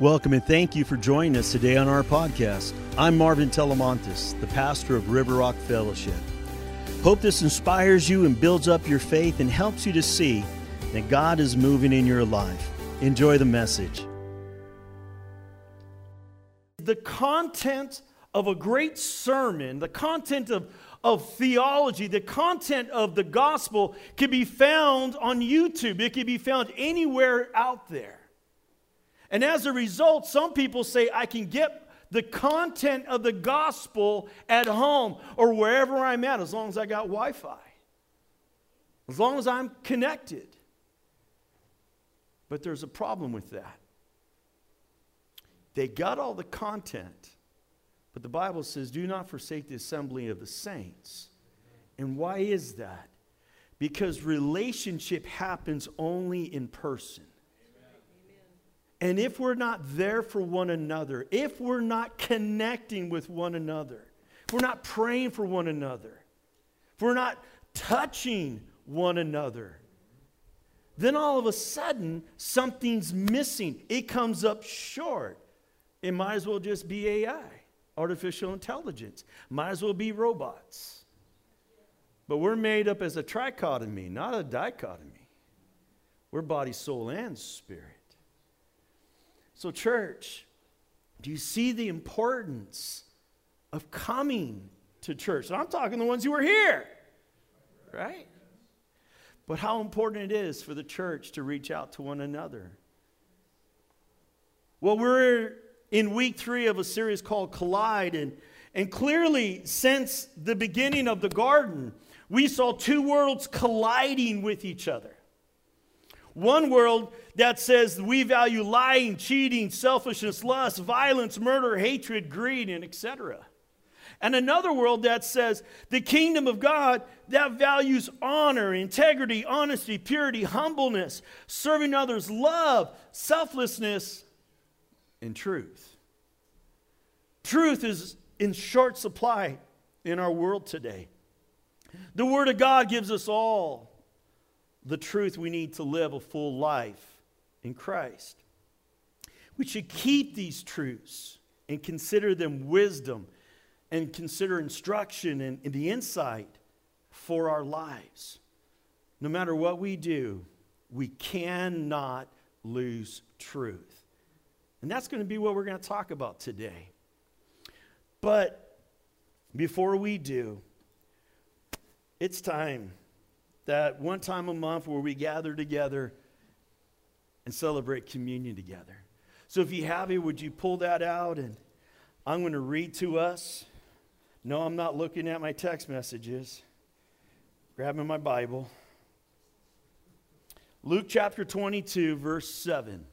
Welcome and thank you for joining us today on our podcast. I'm Marvin Telemontis, the pastor of River Rock Fellowship. Hope this inspires you and builds up your faith and helps you to see that God is moving in your life. Enjoy the message. The content of a great sermon, the content of theology, the content of the gospel can be found on YouTube. It can be found anywhere out there. And as a result, some people say, I can get the content of the gospel at home or wherever I'm at, as long as I got Wi-Fi, as long as I'm connected. But there's a problem with that. They got all the content, but the Bible says, do not forsake the assembly of the saints. And why is that? Because relationship happens only in person. And if we're not there for one another, if we're not connecting with one another, if we're not praying for one another, if we're not touching one another, then all of a sudden something's missing. It comes up short. It might as well just be AI, artificial intelligence. Might as well be robots. But we're made up as a trichotomy, not a dichotomy. We're body, soul, and spirit. So church, do you see the importance of coming to church? And I'm talking the ones who are here, right? But how important it is for the church to reach out to one another. Well, we're in week 3 of a series called Collide, and clearly since the beginning of the garden, we saw two worlds colliding with each other. One world that says we value lying, cheating, selfishness, lust, violence, murder, hatred, greed, and etc. And another world that says the kingdom of God that values honor, integrity, honesty, purity, humbleness, serving others, love, selflessness, and truth. Truth is in short supply in our world today. The Word of God gives us all the truth we need to live a full life in Christ. We should keep these truths and consider them wisdom and consider instruction and the insight for our lives. No matter what we do, we cannot lose truth. And that's going to be what we're going to talk about today. But before we do, it's time that one time a month where we gather together and celebrate communion together. So if you have it, would you pull that out? And I'm going to read to us. No, I'm not looking at my text messages. Grabbing my Bible. Luke chapter 22, verse 7.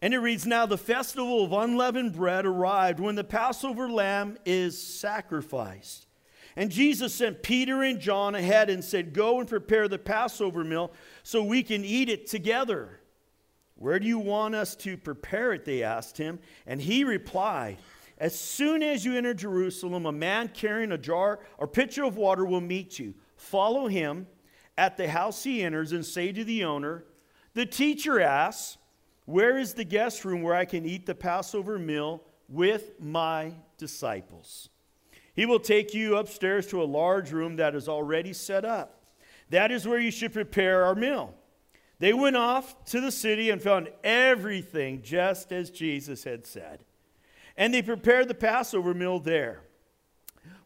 And it reads, Now the festival of unleavened bread arrived when the Passover lamb is sacrificed. And Jesus sent Peter and John ahead and said, Go and prepare the Passover meal so we can eat it together. Where do you want us to prepare it? They asked him. And he replied, As soon as you enter Jerusalem, a man carrying a jar or pitcher of water will meet you. Follow him at the house he enters and say to the owner, The teacher asks, Where is the guest room where I can eat the Passover meal with my disciples? He will take you upstairs to a large room that is already set up. That is where you should prepare our meal. They went off to the city and found everything just as Jesus had said. And they prepared the Passover meal there.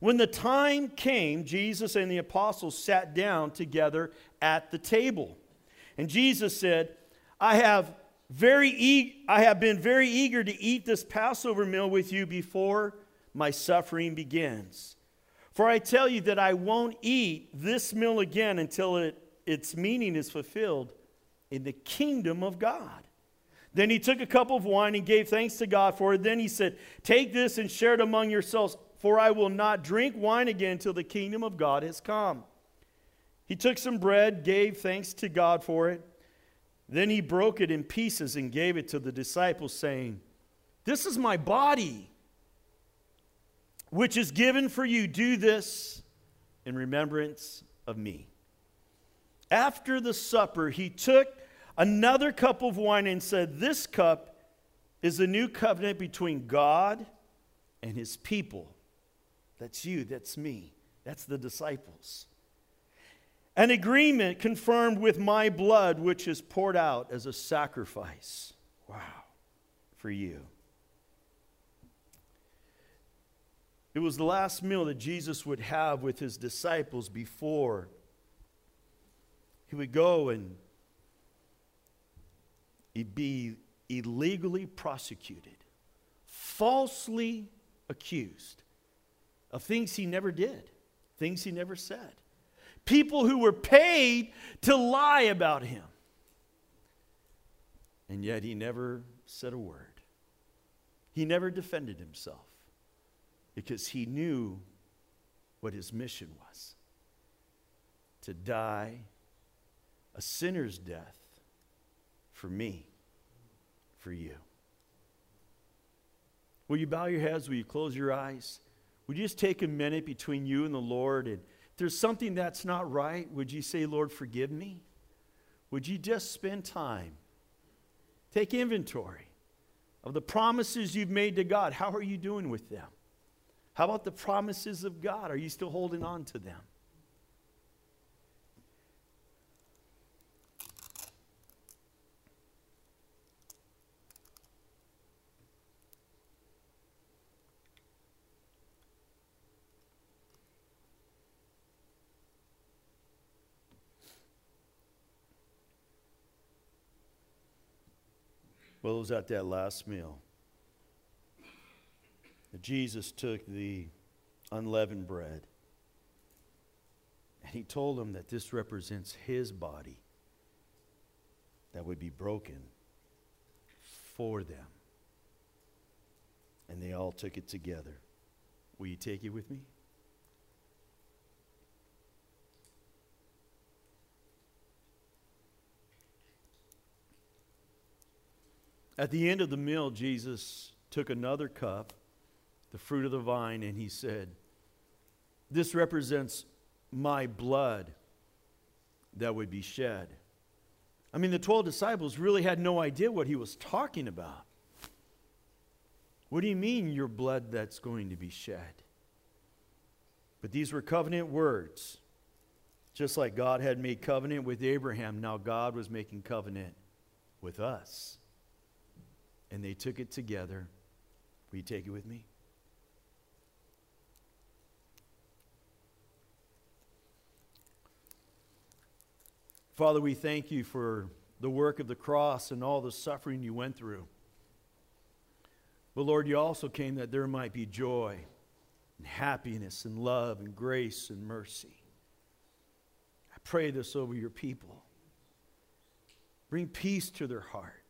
When the time came, Jesus and the apostles sat down together at the table. And Jesus said, I have been very eager to eat this Passover meal with you before my suffering begins. For I tell you that I won't eat this meal again until its meaning is fulfilled in the kingdom of God. Then he took a cup of wine and gave thanks to God for it. Then he said, Take this and share it among yourselves, for I will not drink wine again till the kingdom of God has come. He took some bread, gave thanks to God for it. Then he broke it in pieces and gave it to the disciples, saying, This is my body, which is given for you. Do this in remembrance of me. After the supper, he took another cup of wine and said, "This cup is the new covenant between God and his people." That's you, that's me, that's the disciples. "An agreement confirmed with my blood, which is poured out as a sacrifice." Wow, for you. It was the last meal that Jesus would have with his disciples before he would go and he'd be illegally prosecuted, falsely accused of things he never did, things he never said. People who were paid to lie about him. And yet he never said a word. He never defended himself, because he knew what his mission was: to die a sinner's death for me, for you. Will you bow your heads? Will you close your eyes? Would you just take a minute between you and the Lord? And if there's something that's not right, would you say, "Lord, forgive me"? Would you just spend time? Take inventory of the promises you've made to God. How are you doing with them? How about the promises of God? Are you still holding on to them? Well, it was at that last meal that Jesus took the unleavened bread, and he told them that this represents his body that would be broken for them. And they all took it together. Will you take it with me? At the end of the meal, Jesus took another cup, the fruit of the vine, and he said, "This represents my blood that would be shed." I mean, the 12 disciples really had no idea what he was talking about. What do you mean, your blood that's going to be shed? But these were covenant words. Just like God had made covenant with Abraham, now God was making covenant with us. And they took it together. Will you take it with me? Father, we thank you for the work of the cross and all the suffering you went through. But Lord, you also came that there might be joy and happiness and love and grace and mercy. I pray this over your people. Bring peace to their heart.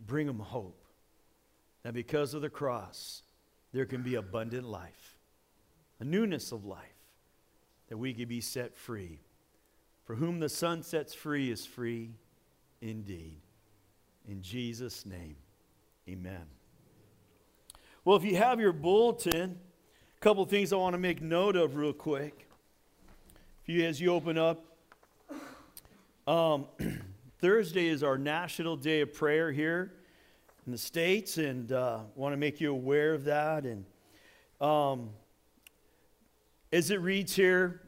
Bring them hope that because of the cross, there can be abundant life, a newness of life, that we can be set free. For whom the Son sets free is free indeed. In Jesus' name, amen. Well, if you have your bulletin, a couple things I want to make note of real quick. If you, as you open up, Thursday is our National Day of Prayer here in the States, and want to make you aware of that. And as it reads here,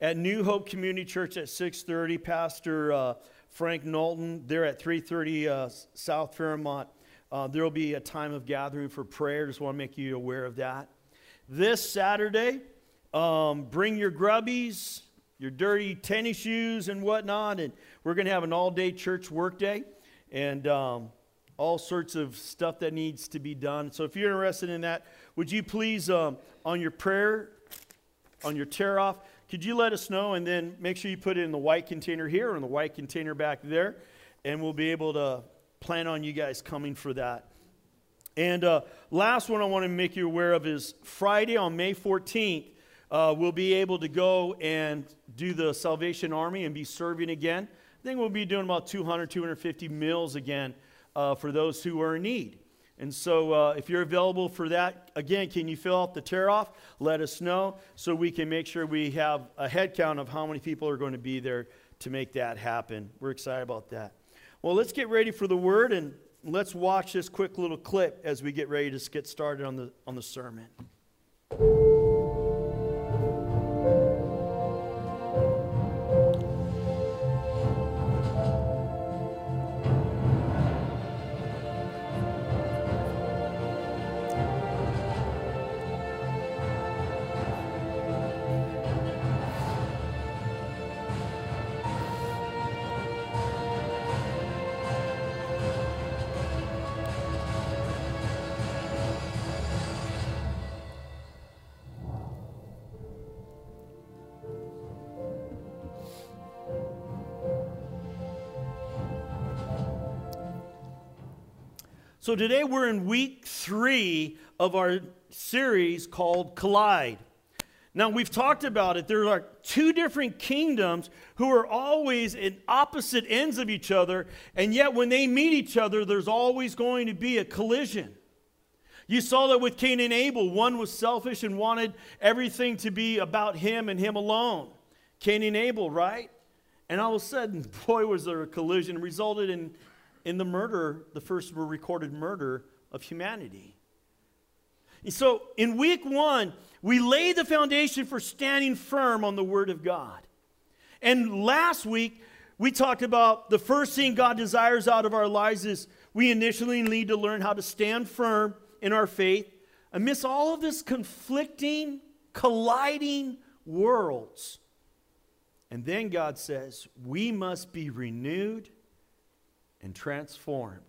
at New Hope Community Church at 6:30, Pastor Frank Knowlton there at 3:30 South Fairmont, there will be a time of gathering for prayer. Just want to make you aware of that. This Saturday, bring your grubbies, your dirty tennis shoes and whatnot, and we're going to have an all-day church work day and all sorts of stuff that needs to be done. So if you're interested in that, would you please, on your prayer, on your tear-off, could you let us know, and then make sure you put it in the white container here or in the white container back there, and we'll be able to plan on you guys coming for that. And last one I want to make you aware of is Friday on May 14th, we'll be able to go and do the Salvation Army and be serving again. I think we'll be doing about 200, 250 meals again for those who are in need. And so if you're available for that, again, can you fill out the tear-off? Let us know so we can make sure we have a head count of how many people are going to be there to make that happen. We're excited about that. Well, let's get ready for the word, and let's watch this quick little clip as we get ready to get started on the sermon. So today we're in week 3 of our series called Collide. Now we've talked about it. There are 2 different kingdoms who are always in opposite ends of each other, and yet when they meet each other, there's always going to be a collision. You saw that with Cain and Abel. One was selfish and wanted everything to be about him and him alone. Cain and Abel, right? And all of a sudden, boy, was there a collision, resulted in the murder, the first recorded murder of humanity. And so in week 1, we laid the foundation for standing firm on the Word of God. And last week, we talked about the first thing God desires out of our lives is we initially need to learn how to stand firm in our faith amidst all of this conflicting, colliding worlds. And then God says, we must be renewed and transformed.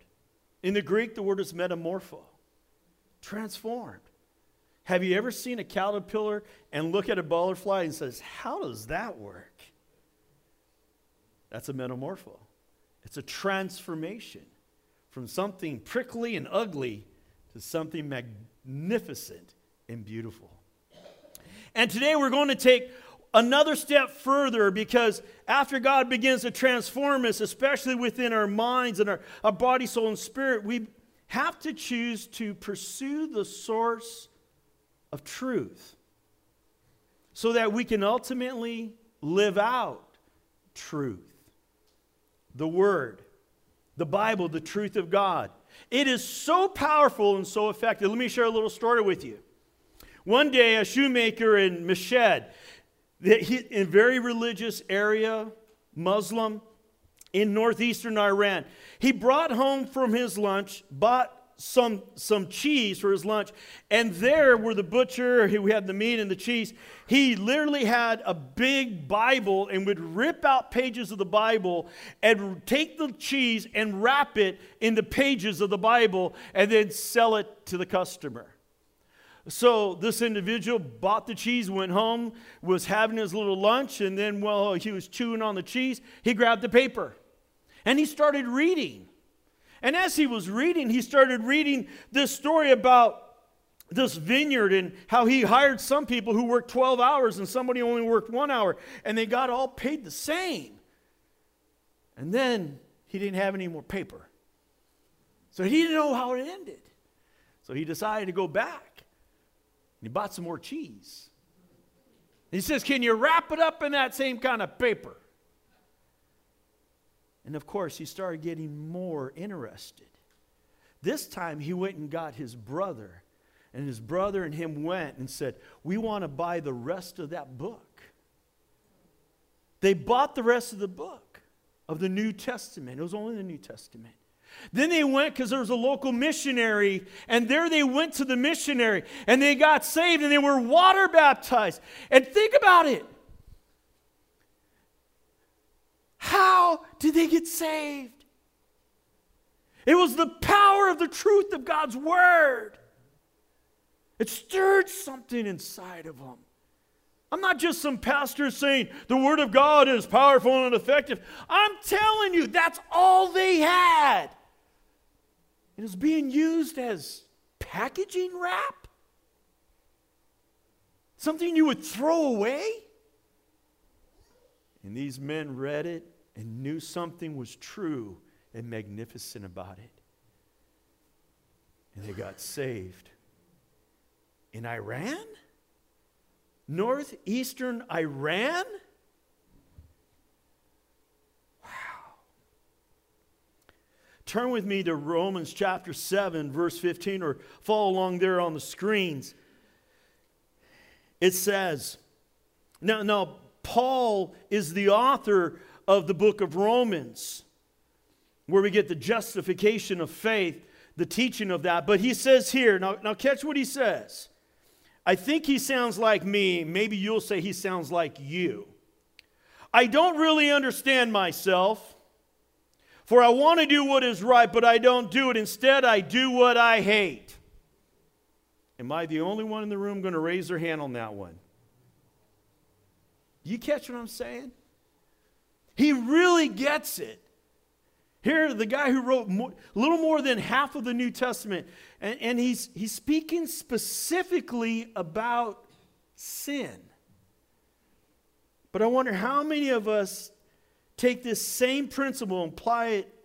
In the Greek, the word is metamorpho. Transformed. Have you ever seen a caterpillar and look at a butterfly and says, how does that work? That's a metamorpho. It's a transformation from something prickly and ugly to something magnificent and beautiful. And today we're going to take another step further, because after God begins to transform us, especially within our minds and our body, soul, and spirit, we have to choose to pursue the source of truth so that we can ultimately live out truth. The Word, the Bible, the truth of God. It is so powerful and so effective. Let me share a little story with you. One day, a shoemaker in Meshed, in a very religious area, Muslim, in northeastern Iran. He brought home from his lunch, bought some cheese for his lunch, and there were the butcher who had the meat and the cheese. He literally had a big Bible and would rip out pages of the Bible and take the cheese and wrap it in the pages of the Bible and then sell it to the customer. So this individual bought the cheese, went home, was having his little lunch, and then while he was chewing on the cheese, he grabbed the paper. And he started reading. And as he was reading, he started reading this story about this vineyard and how he hired some people who worked 12 hours and somebody only worked 1 hour. And they got all paid the same. And then he didn't have any more paper. So he didn't know how it ended. So he decided to go back. He bought some more cheese. He says, can you wrap it up in that same kind of paper? And of course, he started getting more interested. This time, he went and got his brother. And his brother and him went and said, we want to buy the rest of that book. They bought the rest of the book of the New Testament. It was only the New Testament. Then they went because there was a local missionary, and there they went to the missionary, and they got saved, and they were water baptized. And think about it. How did they get saved? It was the power of the truth of God's Word. It stirred something inside of them. I'm not just some pastor saying the Word of God is powerful and effective. I'm telling you, that's all they had. It was being used as packaging wrap? Something you would throw away? And these men read it and knew something was true and magnificent about it. And they got saved. In Iran? Northeastern Iran? Wow. Turn with me to Romans chapter 7, verse 15, or follow along there on the screens. It says, now Paul is the author of the book of Romans, where we get the justification of faith, the teaching of that. But he says here, now catch what he says. I think he sounds like me. Maybe you'll say he sounds like you. I don't really understand myself, for I want to do what is right, but I don't do it. Instead, I do what I hate. Am I the only one in the room going to raise their hand on that one? You catch what I'm saying? He really gets it. Here, the guy who wrote little more than half of the New Testament, and he's speaking specifically about sin. But I wonder how many of us take this same principle and apply it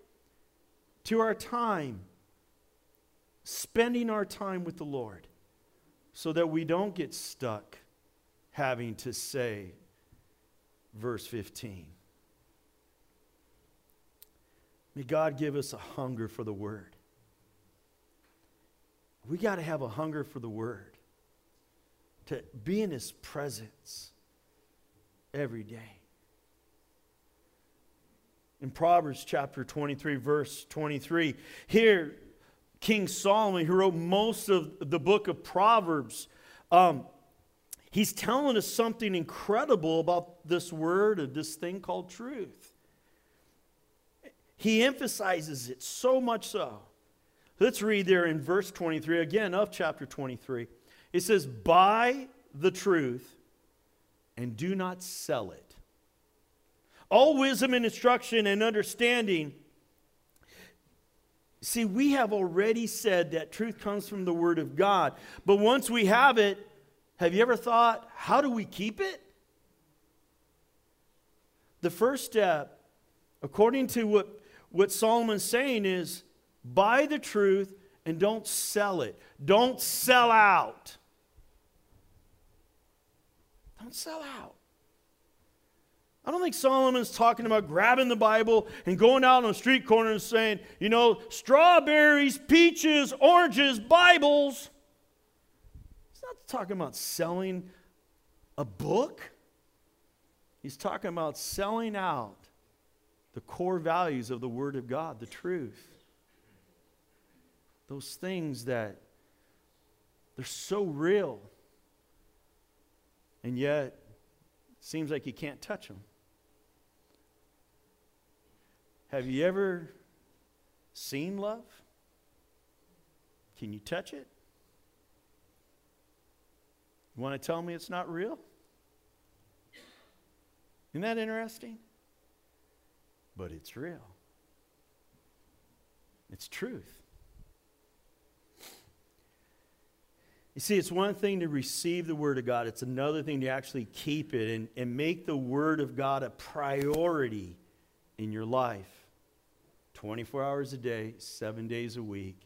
to our time, spending our time with the Lord, so that we don't get stuck having to say verse 15. May God give us a hunger for the Word. We got to have a hunger for the Word, to be in His presence every day. In Proverbs chapter 23, verse 23, here King Solomon, who wrote most of the book of Proverbs, he's telling us something incredible about this word, or this thing called truth. He emphasizes it so much so. Let's read there in verse 23, again of chapter 23. It says, buy the truth and do not sell it. All wisdom and instruction and understanding. See, we have already said that truth comes from the Word of God. But once we have it, have you ever thought, how do we keep it? The first step, according to what Solomon's saying, is buy the truth and don't sell it. Don't sell out. Don't sell out. I don't think Solomon's talking about grabbing the Bible and going out on a street corner and saying, you know, strawberries, peaches, oranges, Bibles. He's not talking about selling a book. He's talking about selling out the core values of the Word of God, the truth. Those things that they're so real, and yet it seems like you can't touch them. Have you ever seen love? Can you touch it? You want to tell me it's not real? Isn't that interesting? But it's real. It's truth. You see, it's one thing to receive the Word of God. It's another thing to actually keep it and make the Word of God a priority in your life. 24 hours a day, 7 days a week,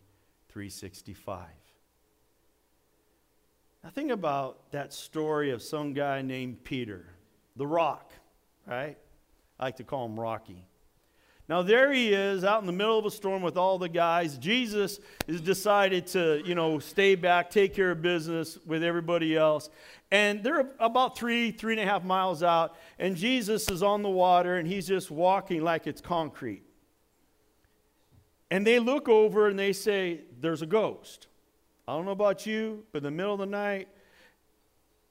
365. Now think about that story of some guy named Peter, the Rock, right? I like to call him Rocky. Now there he is out in the middle of a storm with all the guys. Jesus has decided to, stay back, take care of business with everybody else. And they're about three and a half miles out. And Jesus is on the water and he's just walking like it's concrete. And they look over and they say, there's a ghost. I don't know about you, but in the middle of the night,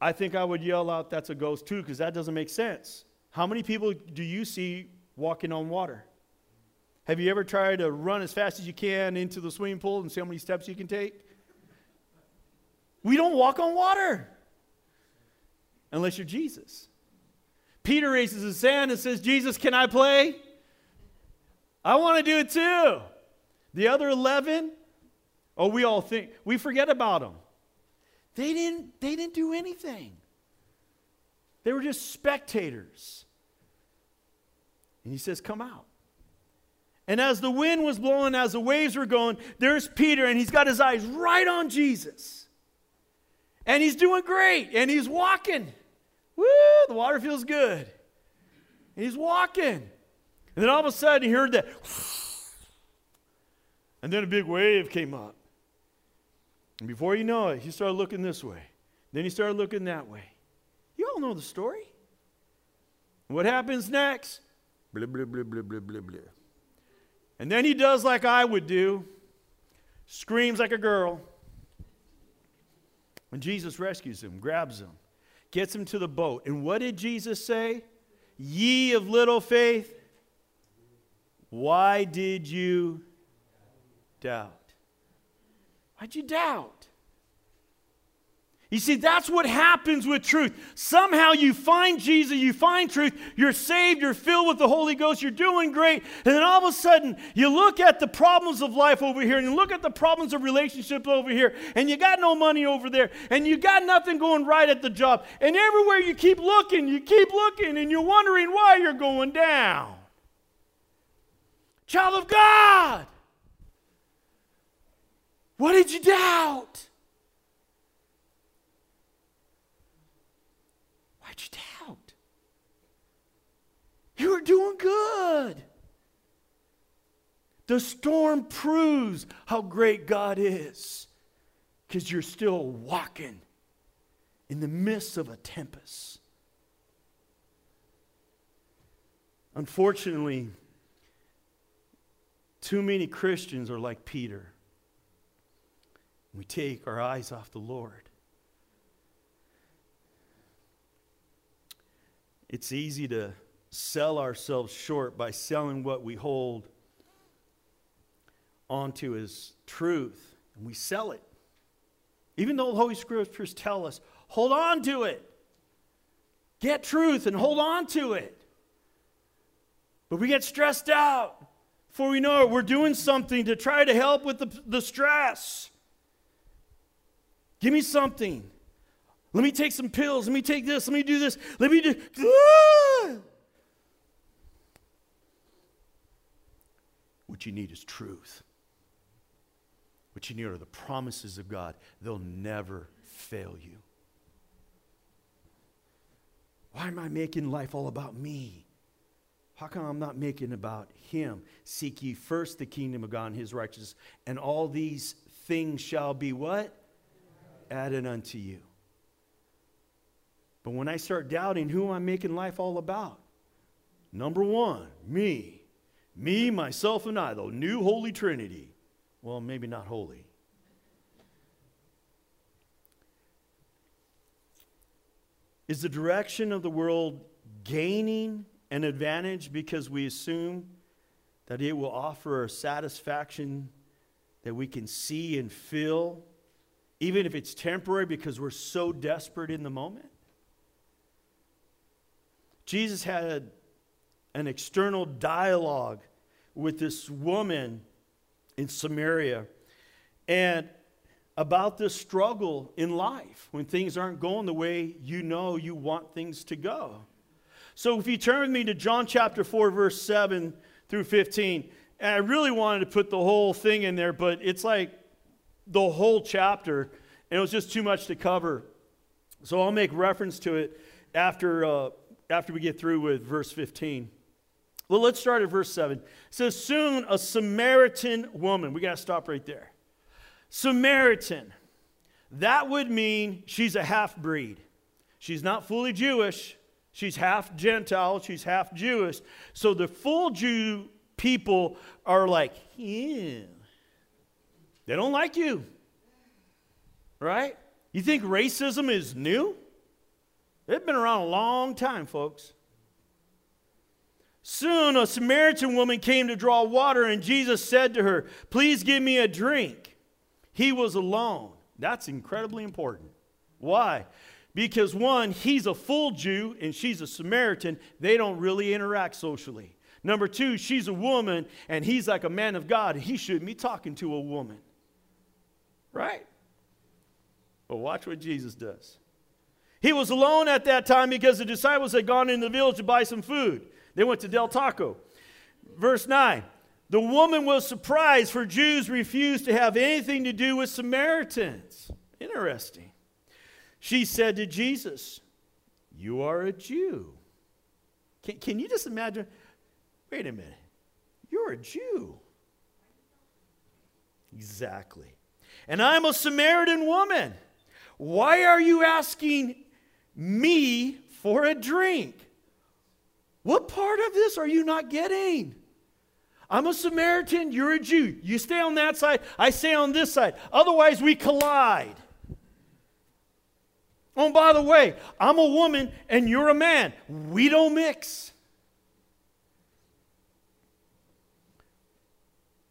I think I would yell out, that's a ghost too, because that doesn't make sense. How many people do you see walking on water? Have you ever tried to run as fast as you can into the swimming pool and see how many steps you can take? We don't walk on water unless you're Jesus. Peter raises his hand and says, Jesus, can I play? I want to do it too. The other 11, we forget about them. They didn't do anything. They were just spectators. And he says, come out. And as the wind was blowing, as the waves were going, there's Peter, and he's got his eyes right on Jesus. And he's doing great, and he's walking. Woo, the water feels good. And he's walking. And then all of a sudden, he heard that. And then a big wave came up. And before you know it, he started looking this way. Then he started looking that way. You all know the story. What happens next? Blah, blah, blah, blah, blah, blah, blah. And then he does like I would do. Screams like a girl. And Jesus rescues him, grabs him, gets him to the boat. And what did Jesus say? Ye of little faith, why did you doubt? Why'd you doubt? You see, that's what happens with truth. Somehow you find Jesus, you find truth, you're saved, you're filled with the Holy Ghost, you're doing great, and then all of a sudden, you look at the problems of life over here, and you look at the problems of relationships over here, and you got no money over there, and you got nothing going right at the job, and everywhere you keep looking, and you're wondering why you're going down. Child of God, what did you doubt? Why'd you doubt? You were doing good. The storm proves how great God is because you're still walking in the midst of a tempest. Unfortunately, too many Christians are like Peter. We take our eyes off the Lord. It's easy to sell ourselves short by selling what we hold onto as truth, and we sell it. Even though the Holy Scriptures tell us, hold on to it. Get truth and hold on to it. But we get stressed out. Before we know it, we're doing something to try to help with the stress. Give me something. Let me take some pills. Let me take this. Let me do this. Let me do... What you need is truth. What you need are the promises of God. They'll never fail you. Why am I making life all about me? How come I'm not making about him? Seek ye first the kingdom of God and his righteousness, and all these things shall be what? Added unto you. But when I start doubting who I'm making life all about, number one, me. Me, myself, and I, the new Holy Trinity. Well, maybe not holy. Is the direction of the world gaining an advantage because we assume that it will offer a satisfaction that we can see and feel, even if it's temporary, because we're so desperate in the moment? Jesus had an external dialogue with this woman in Samaria and about this struggle in life when things aren't going the way you know you want things to go. So if you turn with me to John chapter 4, verse 7 through 15, and I really wanted to put the whole thing in there, but it's like the whole chapter, and it was just too much to cover. So I'll make reference to it after we get through with verse 15. Well, let's start at verse 7. It says, soon a Samaritan woman. We got to stop right there. Samaritan. That would mean she's a half-breed. She's not fully Jewish. She's half Gentile, she's half Jewish. So the full Jew people are like, yeah. They don't like you. Right? You think racism is new? It's been around a long time, folks. Soon a Samaritan woman came to draw water, and Jesus said to her, please give me a drink. He was alone. That's incredibly important. Why? Because one, he's a full Jew and she's a Samaritan. They don't really interact socially. Number two, she's a woman and he's like a man of God. And he shouldn't be talking to a woman. Right? But watch what Jesus does. He was alone at that time because the disciples had gone into the village to buy some food. They went to Del Taco. Verse 9, the woman was surprised, for Jews refused to have anything to do with Samaritans. Interesting. She said to Jesus, you are a Jew. Can you just imagine? Wait a minute. You're a Jew. Exactly. And I'm a Samaritan woman. Why are you asking me for a drink? What part of this are you not getting? I'm a Samaritan, you're a Jew. You stay on that side, I stay on this side. Otherwise, we collide. Oh, by the way, I'm a woman and you're a man. We don't mix.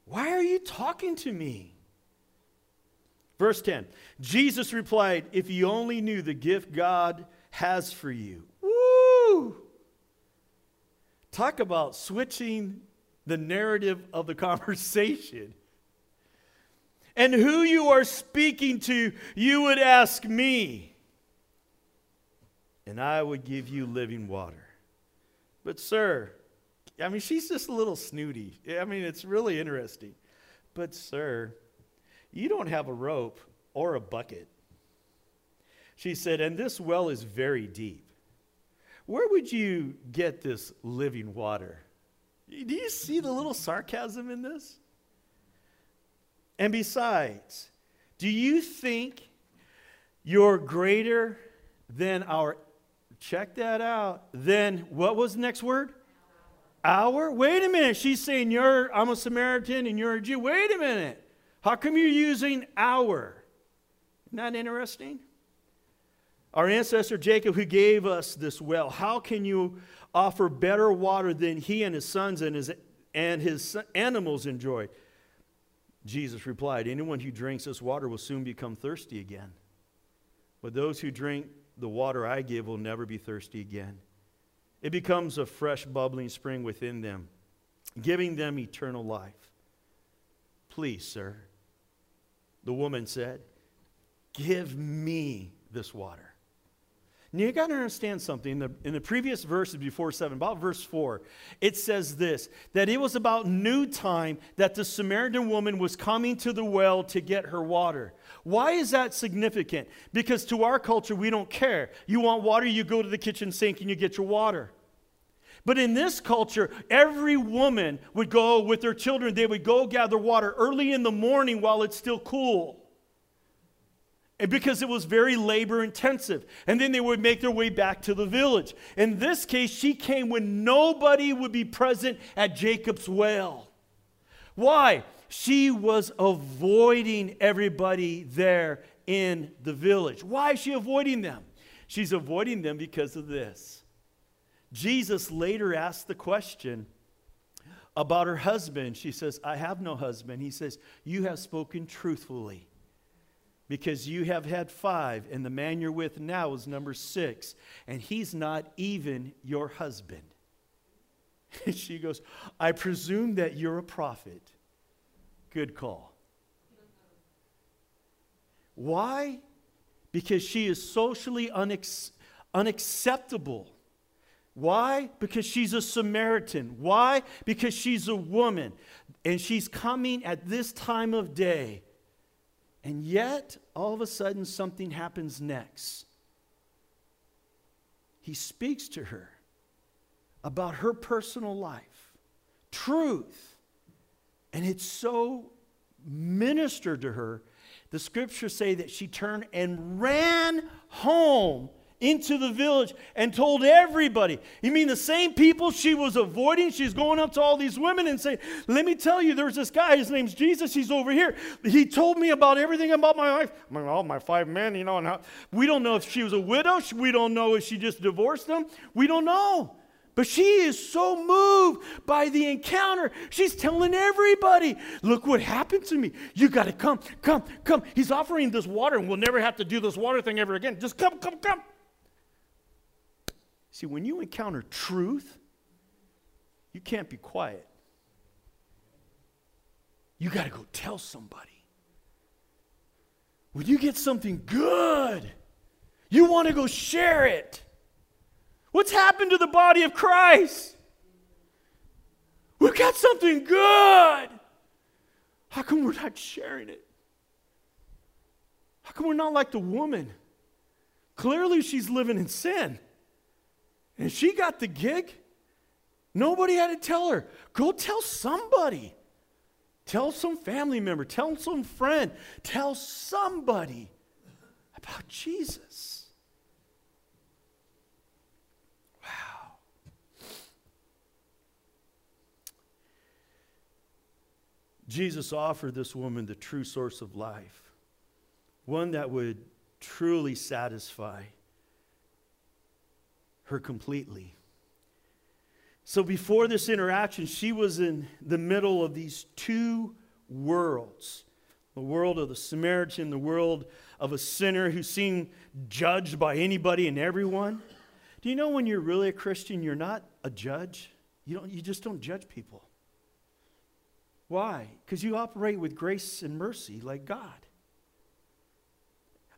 Why are you talking to me? Verse 10, Jesus replied, if you only knew the gift God has for you. Woo! Talk about switching the narrative of the conversation. And who you are speaking to, you would ask me. And I would give you living water. But sir, she's just a little snooty. It's really interesting. But sir, you don't have a rope or a bucket. She said, and this well is very deep. Where would you get this living water? Do you see the little sarcasm in this? And besides, do you think you're greater than our... Check that out. Then what was the next word? Our? Wait a minute. She's saying I'm a Samaritan and you're a Jew. Wait a minute. How come you're using our? Isn't that interesting? Our ancestor Jacob, who gave us this well, how can you offer better water than he and his sons and his animals enjoyed? Jesus replied, anyone who drinks this water will soon become thirsty again. But those who drink the water I give will never be thirsty again. It becomes a fresh bubbling spring within them, giving them eternal life. Please, sir, the woman said, give me this water. Now you got to understand something. In the previous verses before 7, about verse 4, it says this, that it was about noontime that the Samaritan woman was coming to the well to get her water. Why is that significant? Because to our culture, we don't care. You want water, you go to the kitchen sink and you get your water. But in this culture, every woman would go with their children. They would go gather water early in the morning while it's still cool. And because it was very labor intensive. And then they would make their way back to the village. In this case, she came when nobody would be present at Jacob's well. Why? She was avoiding everybody there in the village. Why is she avoiding them? She's avoiding them because of this. Jesus later asked the question about her husband. She says, I have no husband. He says, you have spoken truthfully. Because you have had 5, and the man you're with now is number 6, and he's not even your husband. And she goes, I presume that you're a prophet. Good call. Why? Because she is socially unacceptable. Why? Because she's a Samaritan. Why? Because she's a woman, and she's coming at this time of day. And yet, all of a sudden, something happens next. He speaks to her about her personal life, truth. And it's so ministered to her. The scriptures say that she turned and ran home into the village and told everybody. You mean the same people she was avoiding? She's going up to all these women and saying, let me tell you, there's this guy, his name's Jesus, he's over here. He told me about everything about my life. All my 5 men, and how. We don't know if she was a widow. We don't know if she just divorced them. We don't know. But she is so moved by the encounter. She's telling everybody, look what happened to me. You got to come. He's offering this water, and we'll never have to do this water thing ever again. Just come. See, when you encounter truth, you can't be quiet. You got to go tell somebody. When you get something good, you want to go share it. What's happened to the body of Christ? We've got something good. How come we're not sharing it? How come we're not like the woman? Clearly, she's living in sin. And she got the gig. Nobody had to tell her. Go tell somebody. Tell some family member, tell some friend, tell somebody about Jesus. Wow. Jesus offered this woman the true source of life, one that would truly satisfy her completely. So before this interaction, she was in the middle of these two worlds. The world of the Samaritan, the world of a sinner who seemed judged by anybody and everyone. Do you know when you're really a Christian, you're not a judge? You just don't judge people. Why? Because you operate with grace and mercy like God.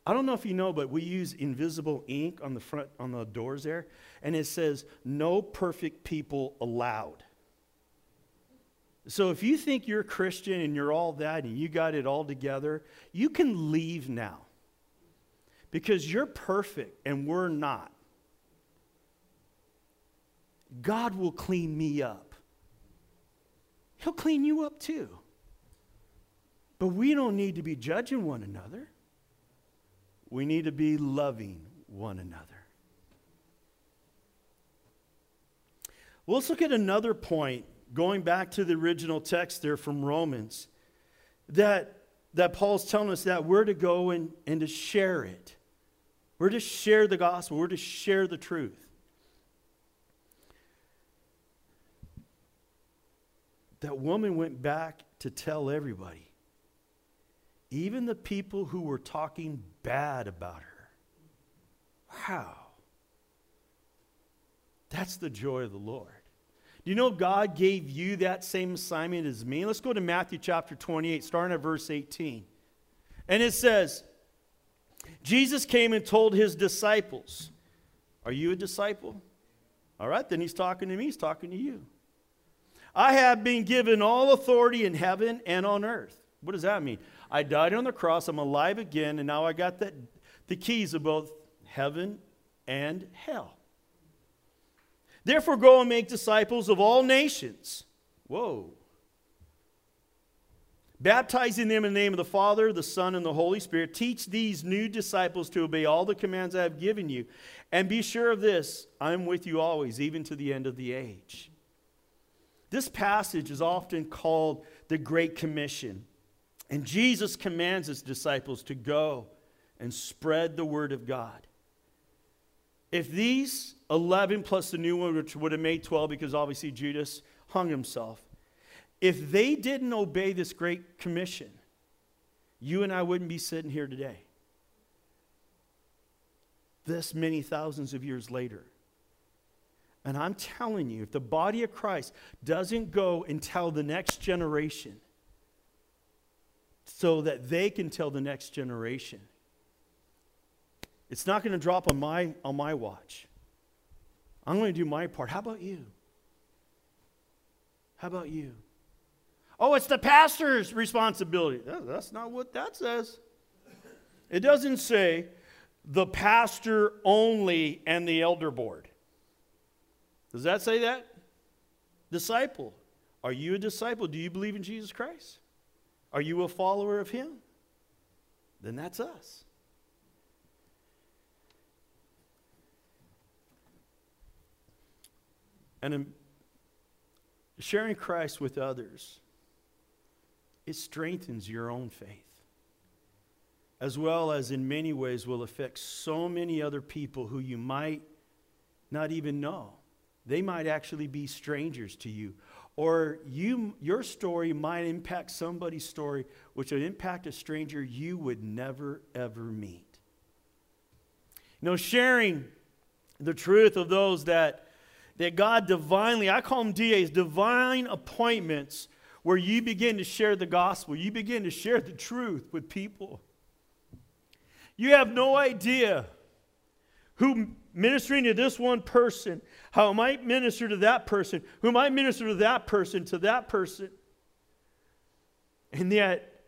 I don't know if you know, but we use invisible ink on the front, on the doors there, and it says, no perfect people allowed. So if you think you're a Christian and you're all that and you got it all together, you can leave now because you're perfect and we're not. God will clean me up. He'll clean you up too. But we don't need to be judging one another. We need to be loving one another. Well, let's look at another point, going back to the original text there from Romans, that Paul's telling us that we're to go and to share it. We're to share the gospel. We're to share the truth. That woman went back to tell everybody. Even the people who were talking bad about her. Wow. That's the joy of the Lord. Do you know God gave you that same assignment as me? Let's go to Matthew chapter 28, starting at verse 18. And it says, Jesus came and told his disciples. Are you a disciple? All right, then he's talking to me, he's talking to you. I have been given all authority in heaven and on earth. What does that mean? I died on the cross, I'm alive again, and now I got the keys of both heaven and hell. Therefore, go and make disciples of all nations. Whoa. Baptizing them in the name of the Father, the Son, and the Holy Spirit. Teach these new disciples to obey all the commands I have given you. And be sure of this, I'm with you always, even to the end of the age. This passage is often called the Great Commission. And Jesus commands his disciples to go and spread the word of God. If these 11 plus the new one, which would have made 12 because obviously Judas hung himself, if they didn't obey this great commission, you and I wouldn't be sitting here today. This many thousands of years later. And I'm telling you, if the body of Christ doesn't go and tell the next generation, so that they can tell the next generation. It's not going to drop on my watch. I'm going to do my part. How about you? How about you? Oh, it's the pastor's responsibility. That's not what that says. It doesn't say the pastor only and the elder board. Does that say that? Disciple. Are you a disciple? Do you believe in Jesus Christ? Are you a follower of him? Then that's us. And sharing Christ with others, it strengthens your own faith, as well as in many ways will affect so many other people who you might not even know. They might actually be strangers to you. Or your story might impact somebody's story, which would impact a stranger you would never, ever meet. You know, sharing the truth of those that God divinely, I call them DAs, divine appointments, where you begin to share the gospel. You begin to share the truth with people. You have no idea who ministering to this one person, how it might minister to that person, who might minister to that person. And yet,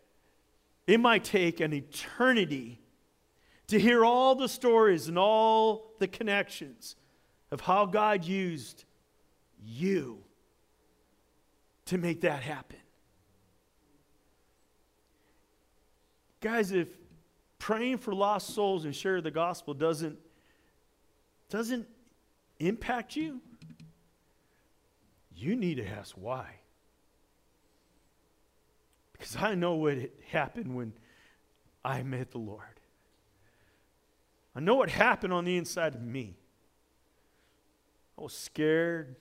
it might take an eternity to hear all the stories and all the connections of how God used you to make that happen. Guys, if praying for lost souls and sharing the gospel doesn't impact you, you need to ask why. Because I know what happened when I met the Lord. I know what happened on the inside of me. I was scared,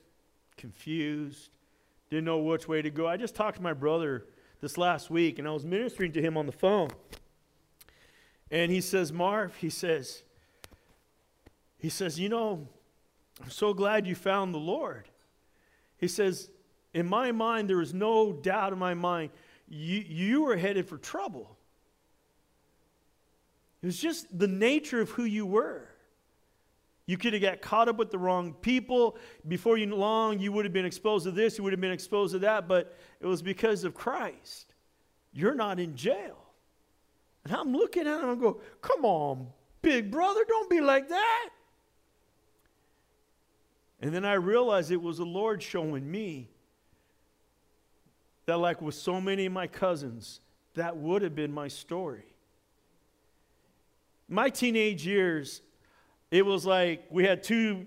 confused, didn't know which way to go. I just talked to my brother this last week, and I was ministering to him on the phone. And he says, Marv, he says, you know, I'm so glad you found the Lord. He says, in my mind, there was no doubt in my mind, you were headed for trouble. It was just the nature of who you were. You could have got caught up with the wrong people. Before you long, you would have been exposed to this, you would have been exposed to that, but it was because of Christ. You're not in jail. And I'm looking at him and I go, come on, big brother, don't be like that. And then I realized it was the Lord showing me that, like with so many of my cousins, that would have been my story. My teenage years, it was like we had two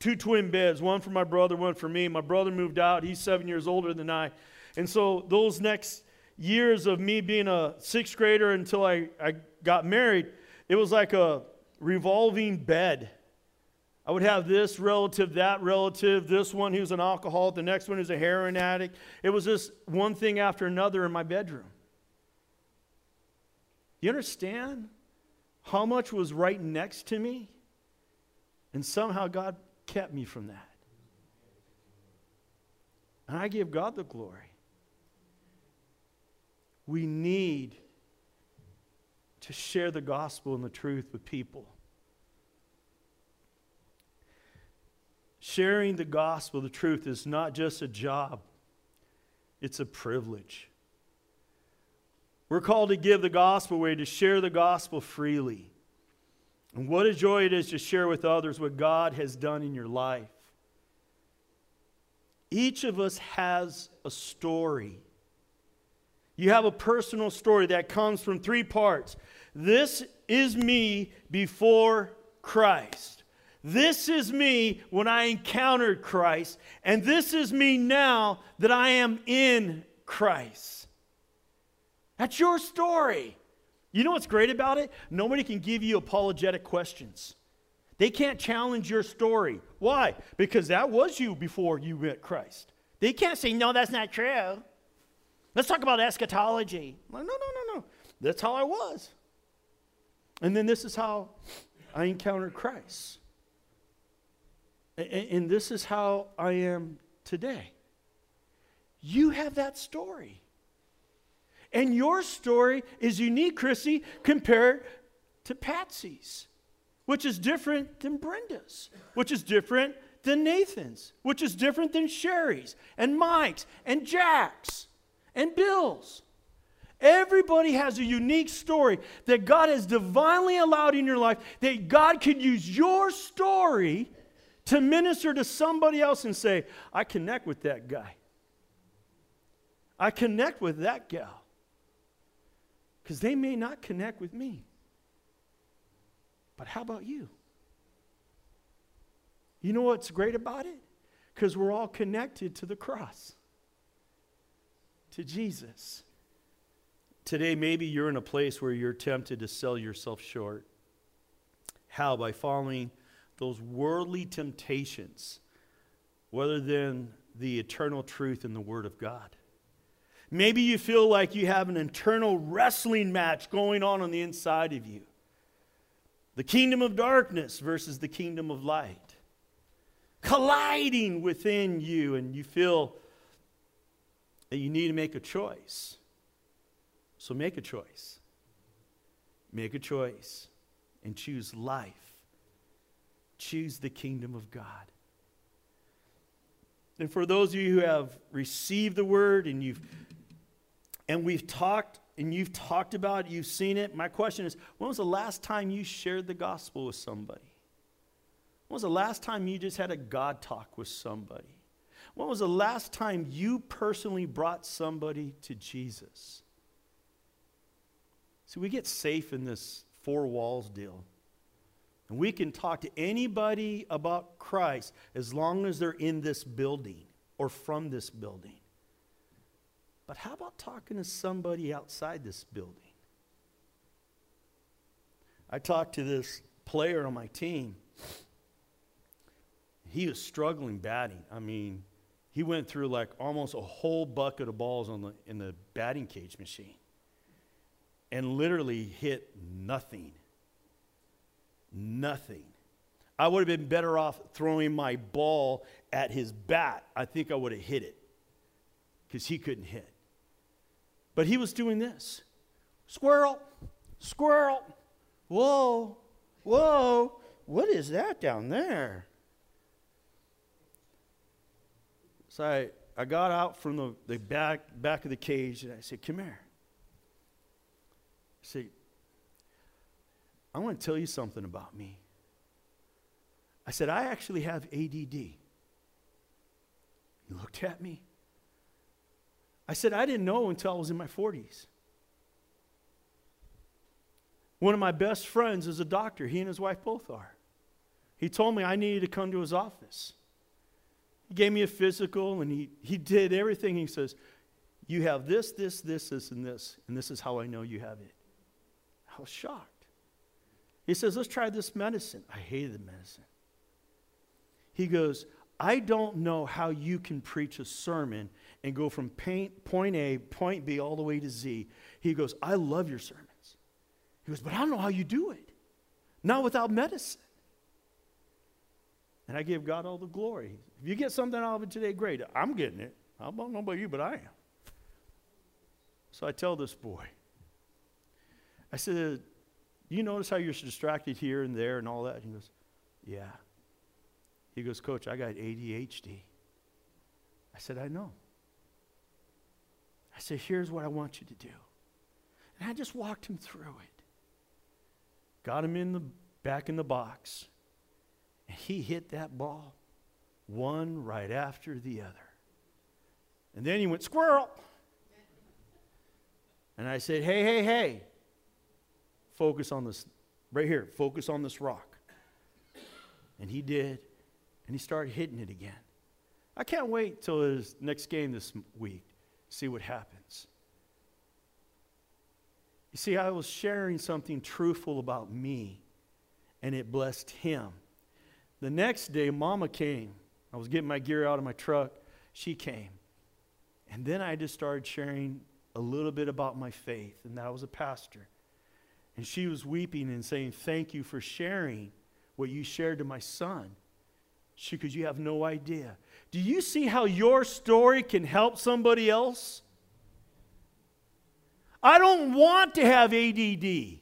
twin beds, one for my brother, one for me. My brother moved out. He's 7 years older than I. And so those next years of me being a sixth grader until I got married, it was like a revolving bed. I would have this relative, that relative, this one who's an alcoholic, the next one who's a heroin addict. It was just one thing after another in my bedroom. You understand how much was right next to me? And somehow God kept me from that. And I give God the glory. We need to share the gospel and the truth with people. Sharing the gospel, the truth, is not just a job. It's a privilege. We're called to give the gospel away, to share the gospel freely. And what a joy it is to share with others what God has done in your life. Each of us has a story. You have a personal story that comes from three parts. This is me before Christ. This is me when I encountered Christ. And this is me now that I am in Christ. That's your story. You know what's great about it? Nobody can give you apologetic questions. They can't challenge your story. Why? Because that was you before you met Christ. They can't say, no, that's not true. Let's talk about eschatology. Like, no. That's how I was. And then this is how I encountered Christ. And this is how I am today. You have that story. And your story is unique, Chrissy, compared to Patsy's, which is different than Brenda's, which is different than Nathan's, which is different than Sherry's, and Mike's, and Jack's, and Bill's. Everybody has a unique story that God has divinely allowed in your life, that God could use your story to minister to somebody else and say, I connect with that guy. I connect with that gal. Because they may not connect with me. But how about you? You know what's great about it? Because we're all connected to the cross, to Jesus. Today, maybe you're in a place where you're tempted to sell yourself short. How? By following those worldly temptations, rather than the eternal truth in the Word of God. Maybe you feel like you have an internal wrestling match going on the inside of you. The kingdom of darkness versus the kingdom of light. Colliding within you, and you feel that you need to make a choice. So make a choice. Make a choice and choose life. Choose the kingdom of God. And for those of you who have received the word and you've talked about it, you've seen it. My question is, when was the last time you shared the gospel with somebody? When was the last time you just had a God talk with somebody? When was the last time you personally brought somebody to Jesus? See, we get safe in this four walls deal. And we can talk to anybody about Christ as long as they're in this building or from this building. But how about talking to somebody outside this building? I talked to this player on my team. He was struggling batting. I mean, he went through like almost a whole bucket of balls in the batting cage machine and literally hit nothing. Nothing. I would have been better off throwing my ball at his bat. I think I would have hit it because he couldn't hit. But he was doing this. Squirrel, squirrel, whoa, whoa, what is that down there? So I got out from the back of the cage and I said, come here. I said, I want to tell you something about me. I said, I actually have ADD. He looked at me. I said, I didn't know until I was in my 40s. One of my best friends is a doctor. He and his wife both are. He told me I needed to come to his office. He gave me a physical, and he did everything. He says, you have this, this, this, this, and this is how I know you have it. I was shocked. He says, let's try this medicine. I hated the medicine. He goes, I don't know how you can preach a sermon and go from point A, point B, all the way to Z. He goes, I love your sermons. He goes, but I don't know how you do it. Not without medicine. And I give God all the glory. If you get something out of it today, great. I'm getting it. I don't know about you, but I am. So I tell this boy. I said, you notice how you're distracted here and there and all that? He goes, yeah. He goes, Coach, I got ADHD. I said, I know. I said, here's what I want you to do. And I just walked him through it. Got him back in the box. And he hit that ball, one right after the other. And then he went, squirrel. And I said, hey, hey, hey. Focus on this, right here, focus on this rock. And he did, and he started hitting it again. I can't wait till his next game this week, see what happens. You see, I was sharing something truthful about me, and it blessed him. The next day, Mama came. I was getting my gear out of my truck. She came. And then I just started sharing a little bit about my faith, and that I was a pastor. And she was weeping and saying, thank you for sharing what you shared to my son. Because you have no idea. Do you see how your story can help somebody else? I don't want to have ADD.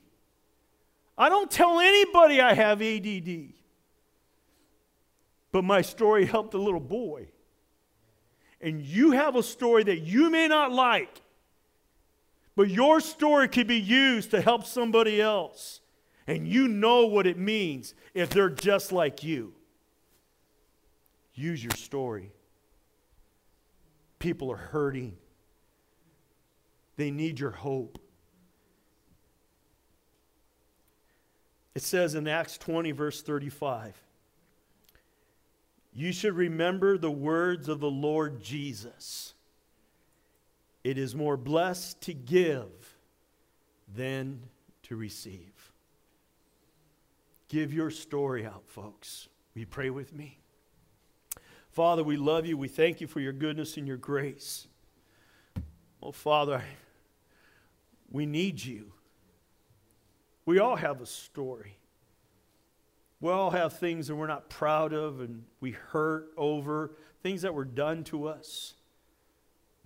I don't tell anybody I have ADD. But my story helped a little boy. And you have a story that you may not like. But your story could be used to help somebody else. And you know what it means if they're just like you. Use your story. People are hurting. They need your hope. It says in Acts 20, verse 35, you should remember the words of the Lord Jesus. It is more blessed to give than to receive. Give your story out, folks. Will you pray with me? Father, we love you. We thank you for your goodness and your grace. Oh, Father, we need you. We all have a story. We all have things that we're not proud of and we hurt over, things that were done to us.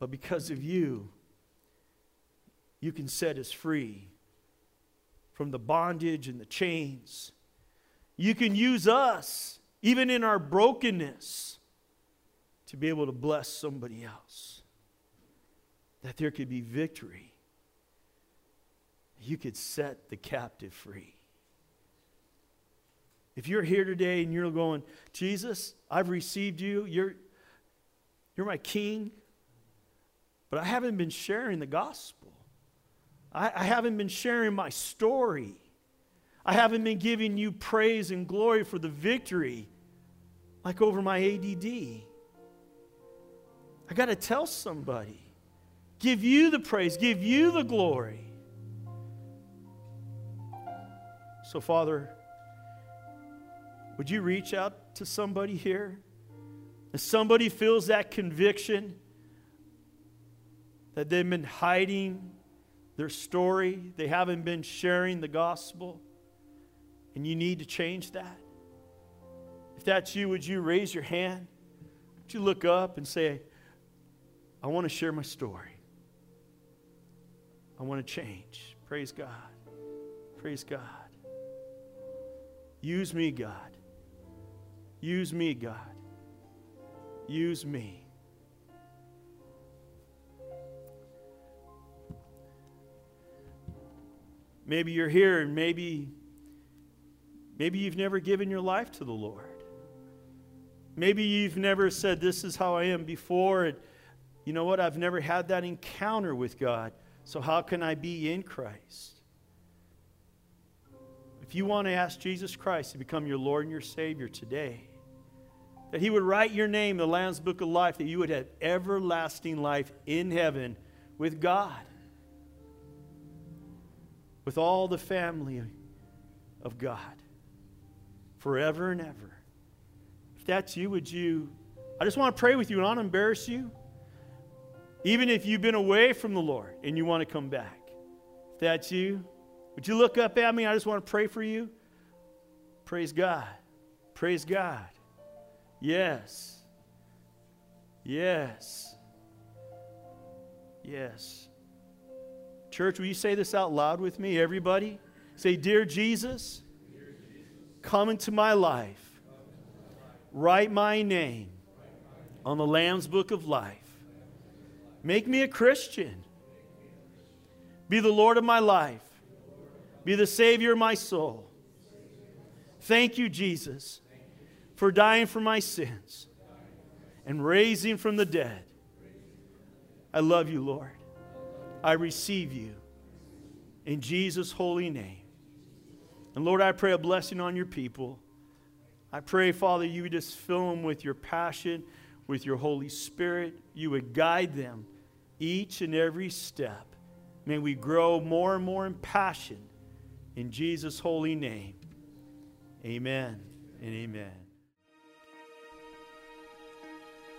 But because of you, you can set us free from the bondage and the chains. You can use us, even in our brokenness, to be able to bless somebody else. That there could be victory. You could set the captive free. If you're here today and you're going, Jesus, I've received you. You're my king. But I haven't been sharing the gospel. I haven't been sharing my story. I haven't been giving you praise and glory for the victory, like over my ADD. I got to tell somebody. Give you the praise. Give you the glory. So, Father, would you reach out to somebody here? If somebody feels that conviction that they've been hiding their story, they haven't been sharing the gospel, and you need to change that. If that's you, would you raise your hand? Would you look up and say, I want to share my story. I want to change. Praise God. Praise God. Use me, God. Use me, God. Use me. Maybe you're here and maybe you've never given your life to the Lord. Maybe you've never said, this is how I am before. And you know what? I've never had that encounter with God. So how can I be in Christ? If you want to ask Jesus Christ to become your Lord and your Savior today, that He would write your name in the Lamb's Book of Life, that you would have everlasting life in heaven with God, with all the family of God, forever and ever. If that's you, would you? I just want to pray with you and I don't embarrass you. Even if you've been away from the Lord and you want to come back, if that's you, would you look up at me? I just want to pray for you. Praise God. Praise God. Yes. Yes. Yes. Church, will you say this out loud with me, everybody? Say, dear Jesus, come into my life. Write my name on the Lamb's Book of Life. Make me a Christian. Be the Lord of my life. Be the Savior of my soul. Thank you, Jesus, for dying for my sins and raising from the dead. I love you, Lord. I receive you in Jesus' holy name. And Lord, I pray a blessing on your people. I pray, Father, you would just fill them with your passion, with your Holy Spirit. You would guide them each and every step. May we grow more and more in passion. In Jesus' holy name, amen and amen.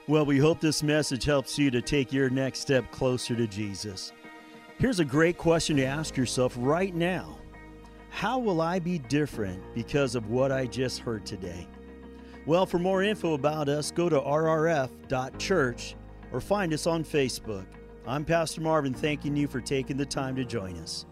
Well, we hope this message helps you to take your next step closer to Jesus. Here's a great question to ask yourself right now. How will I be different because of what I just heard today? Well, for more info about us, go to rrf.church or find us on Facebook. I'm Pastor Marvin, thanking you for taking the time to join us.